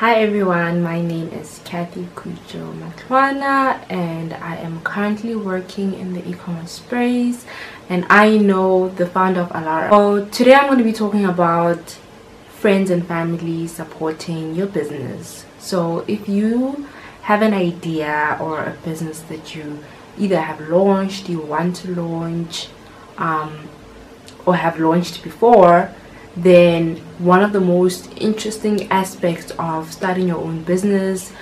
Hi everyone, my name is Kathy Kucho-Matwana and I am currently working in the e-commerce space, and I know the founder of Alara. So today I'm going to be talking about friends and family supporting your business. So if you have an idea or a business that you either have launched, you want to launch, or have launched before, then one of the most interesting aspects of starting your own business,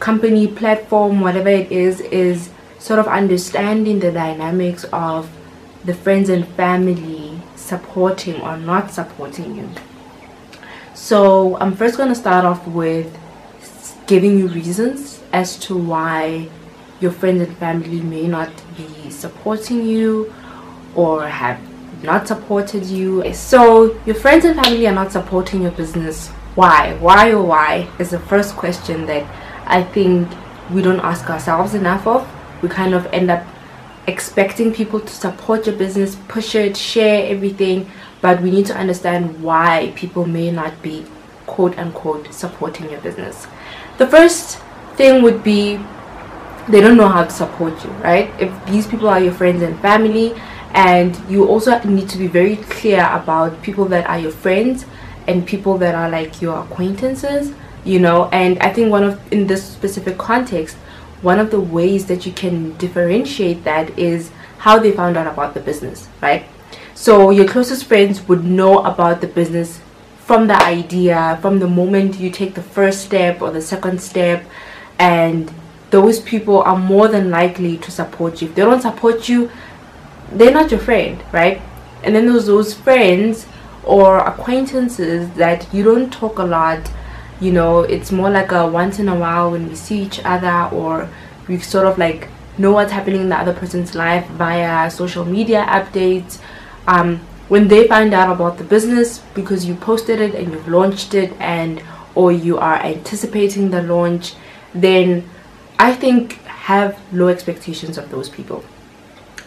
company, platform, whatever it is sort of understanding the dynamics of the friends and family supporting or not supporting you. So I'm first going to start off with giving you reasons as to why your friends and family may not be supporting you or have not supported you. So your friends and family are not supporting your business. Why or why is the first question that I think we don't ask ourselves enough of. We kind of end up expecting people to support your business, push it, share everything, but we need to understand why people may not be quote unquote supporting your business. The first thing would be they don't know how to support you, right? If these people are your friends and family, and you also need to be very clear about people that are your friends and people that are like your acquaintances, you know. And I think in this specific context, one of the ways that you can differentiate that is how they found out about the business, right? So your closest friends would know about the business from the idea, from the moment you take the first step or the second step, and those people are more than likely to support you. If they don't support you, they're not your friend, right? And then there's those friends or acquaintances that you don't talk a lot, you know. It's more like a once in a while when we see each other, or we sort of like know what's happening in the other person's life via social media updates. When they find out about the business because you posted it and you've launched it, and or you are anticipating the launch, then I think have low expectations of those people.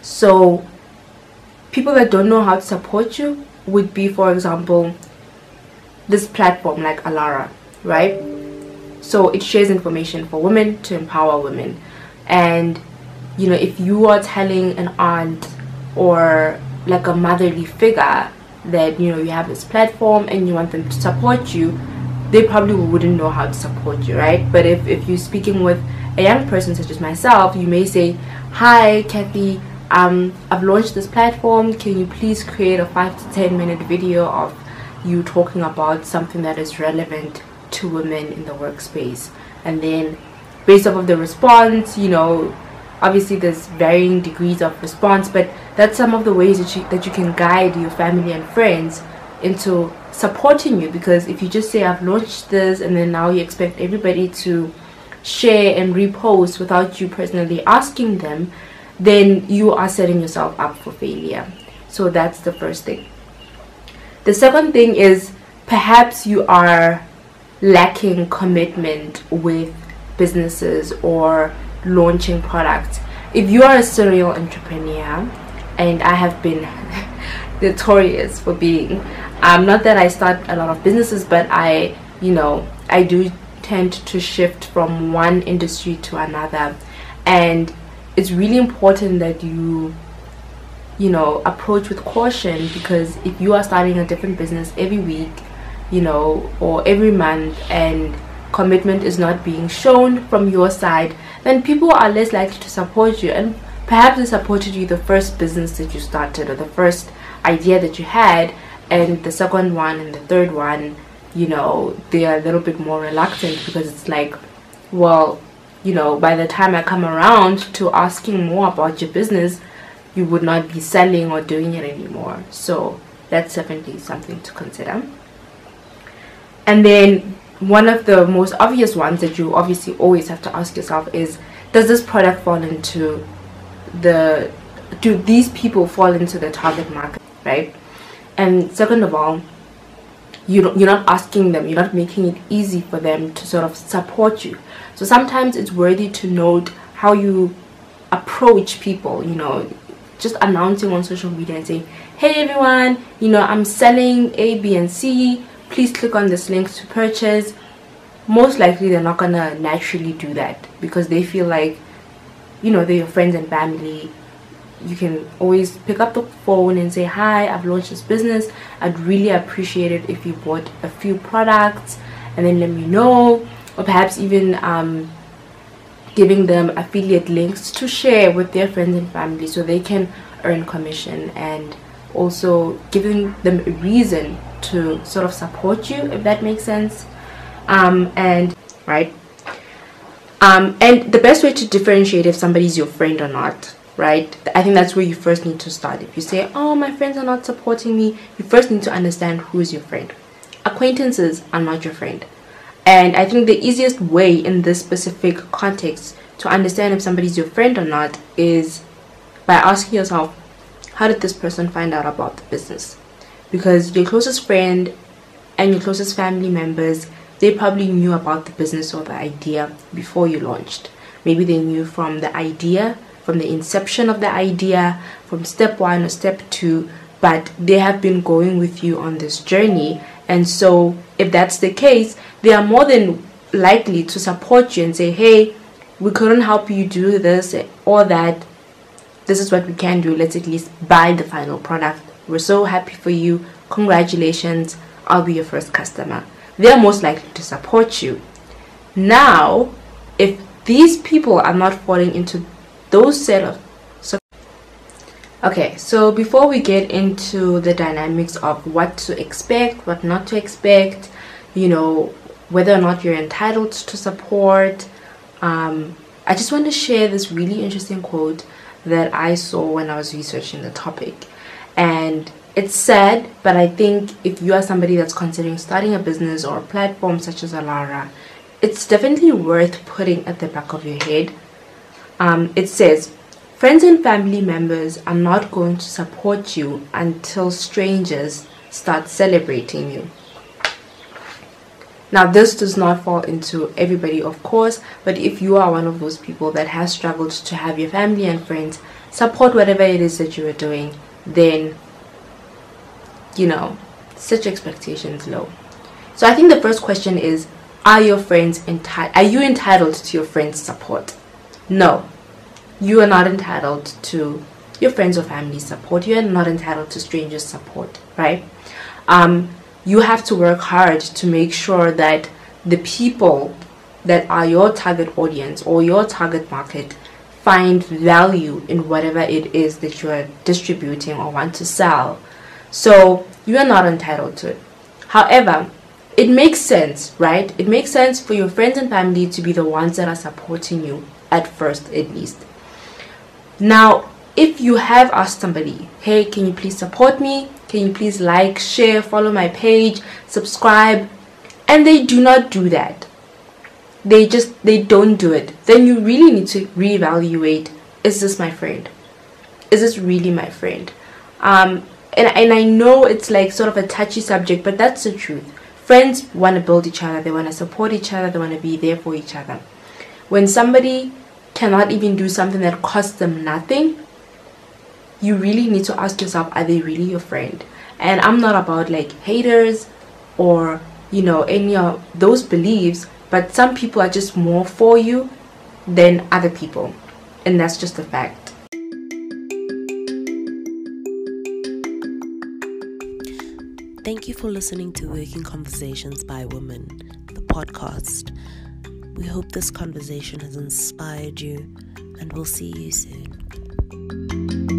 So people that don't know how to support you would be, for example, this platform like Alara, right? So it shares information for women to empower women. And, you know, if you are telling an aunt or like a motherly figure that, you know, you have this platform and you want them to support you, they probably wouldn't know how to support you, right? But if you're speaking with a young person such as myself, you may say, "Hi, Kathy, I've launched this platform. Can you please create a 5 to 10 minute video of you talking about something that is relevant to women in the workspace?" And then based off of the response, you know, obviously there's varying degrees of response, but that's some of the ways that you can guide your family and friends into supporting you. Because if you just say, "I've launched this," and then now you expect everybody to share and repost without you personally asking them, then you are setting yourself up for failure. So that's the first thing. The second thing is perhaps you are lacking commitment with businesses or launching products. If you are a serial entrepreneur, and I have been notorious for being, not that I start a lot of businesses, but I do tend to shift from one industry to another, and it's really important that you approach with caution. Because if you are starting a different business every week, you know, or every month, and commitment is not being shown from your side, then people are less likely to support you. And perhaps they supported you the first business that you started, or the first idea that you had, and the second one and the third one, you know, they are a little bit more reluctant, because it's like, well, you know, by the time I come around to asking more about your business, you would not be selling or doing it anymore. So that's definitely something to consider. And then one of the most obvious ones that you obviously always have to ask yourself is, does this product fall into do these people fall into the target market, right? And second of all, you're not asking them, you're not making it easy for them to sort of support you. So sometimes it's worthy to note how you approach people, you know, just announcing on social media and saying, "Hey everyone, you know, I'm selling A, B, and C, please click on this link to purchase." most likely they're not gonna naturally do that because they feel like, you know, they're your friends and family. You can always pick up the phone and say, hi, I've launched this business. I'd really appreciate it if you bought a few products and then let me know. Or perhaps even giving them affiliate links to share with their friends and family so they can earn commission, and also giving them a reason to sort of support you, if that makes sense. And the best way to differentiate if somebody's your friend or not, right? I think that's where you first need to start. If you say, oh, my friends are not supporting me, you first need to understand who is your friend. Acquaintances are not your friend. And I think the easiest way in this specific context to understand if somebody's your friend or not is by asking yourself, how did this person find out about the business? Because your closest friend and your closest family members, they probably knew about the business or the idea before you launched. Maybe they knew from the idea, from the inception of the idea, from step one or step two, but they have been going with you on this journey. And so if that's the case, they are more than likely to support you and say, hey, we couldn't help you do this or that. This is what we can do. Let's at least buy the final product. We're so happy for you. Congratulations. I'll be your first customer. They're most likely to support you. Now, if these people are not falling into those set of... Okay, so before we get into the dynamics of what to expect, what not to expect, you know, whether or not you're entitled to support, I just want to share this really interesting quote that I saw when I was researching the topic. And it's sad, but I think if you are somebody that's considering starting a business or a platform such as Alara, it's definitely worth putting at the back of your head. It says, friends and family members are not going to support you until strangers start celebrating you. Now, this does not fall into everybody, of course, but if you are one of those people that has struggled to have your family and friends support whatever it is that you are doing, then, you know, set your expectations low. So I think the first question is, are you entitled to your friends' support? No, you are not entitled to your friends or family support. You are not entitled to strangers' support, right? You have to work hard to make sure that the people that are your target audience or your target market find value in whatever it is that you are distributing or want to sell. So you are not entitled to it. However, it makes sense, right? It makes sense for your friends and family to be the ones that are supporting you, at first at least. Now, if you have asked somebody, hey, can you please support me? Can you please like, share, follow my page, subscribe? And they do not do that. They don't do it. Then you really need to reevaluate, is this my friend? Is this really my friend? And I know it's like sort of a touchy subject, but that's the truth. Friends want to build each other. They want to support each other. They want to be there for each other. When somebody cannot even do something that costs them nothing, you really need to ask yourself, are they really your friend? And I'm not about like haters or, you know, any of those beliefs, but some people are just more for you than other people. And that's just a fact. Thank you for listening to Working Conversations by Women, the podcast. We hope this conversation has inspired you, and we'll see you soon.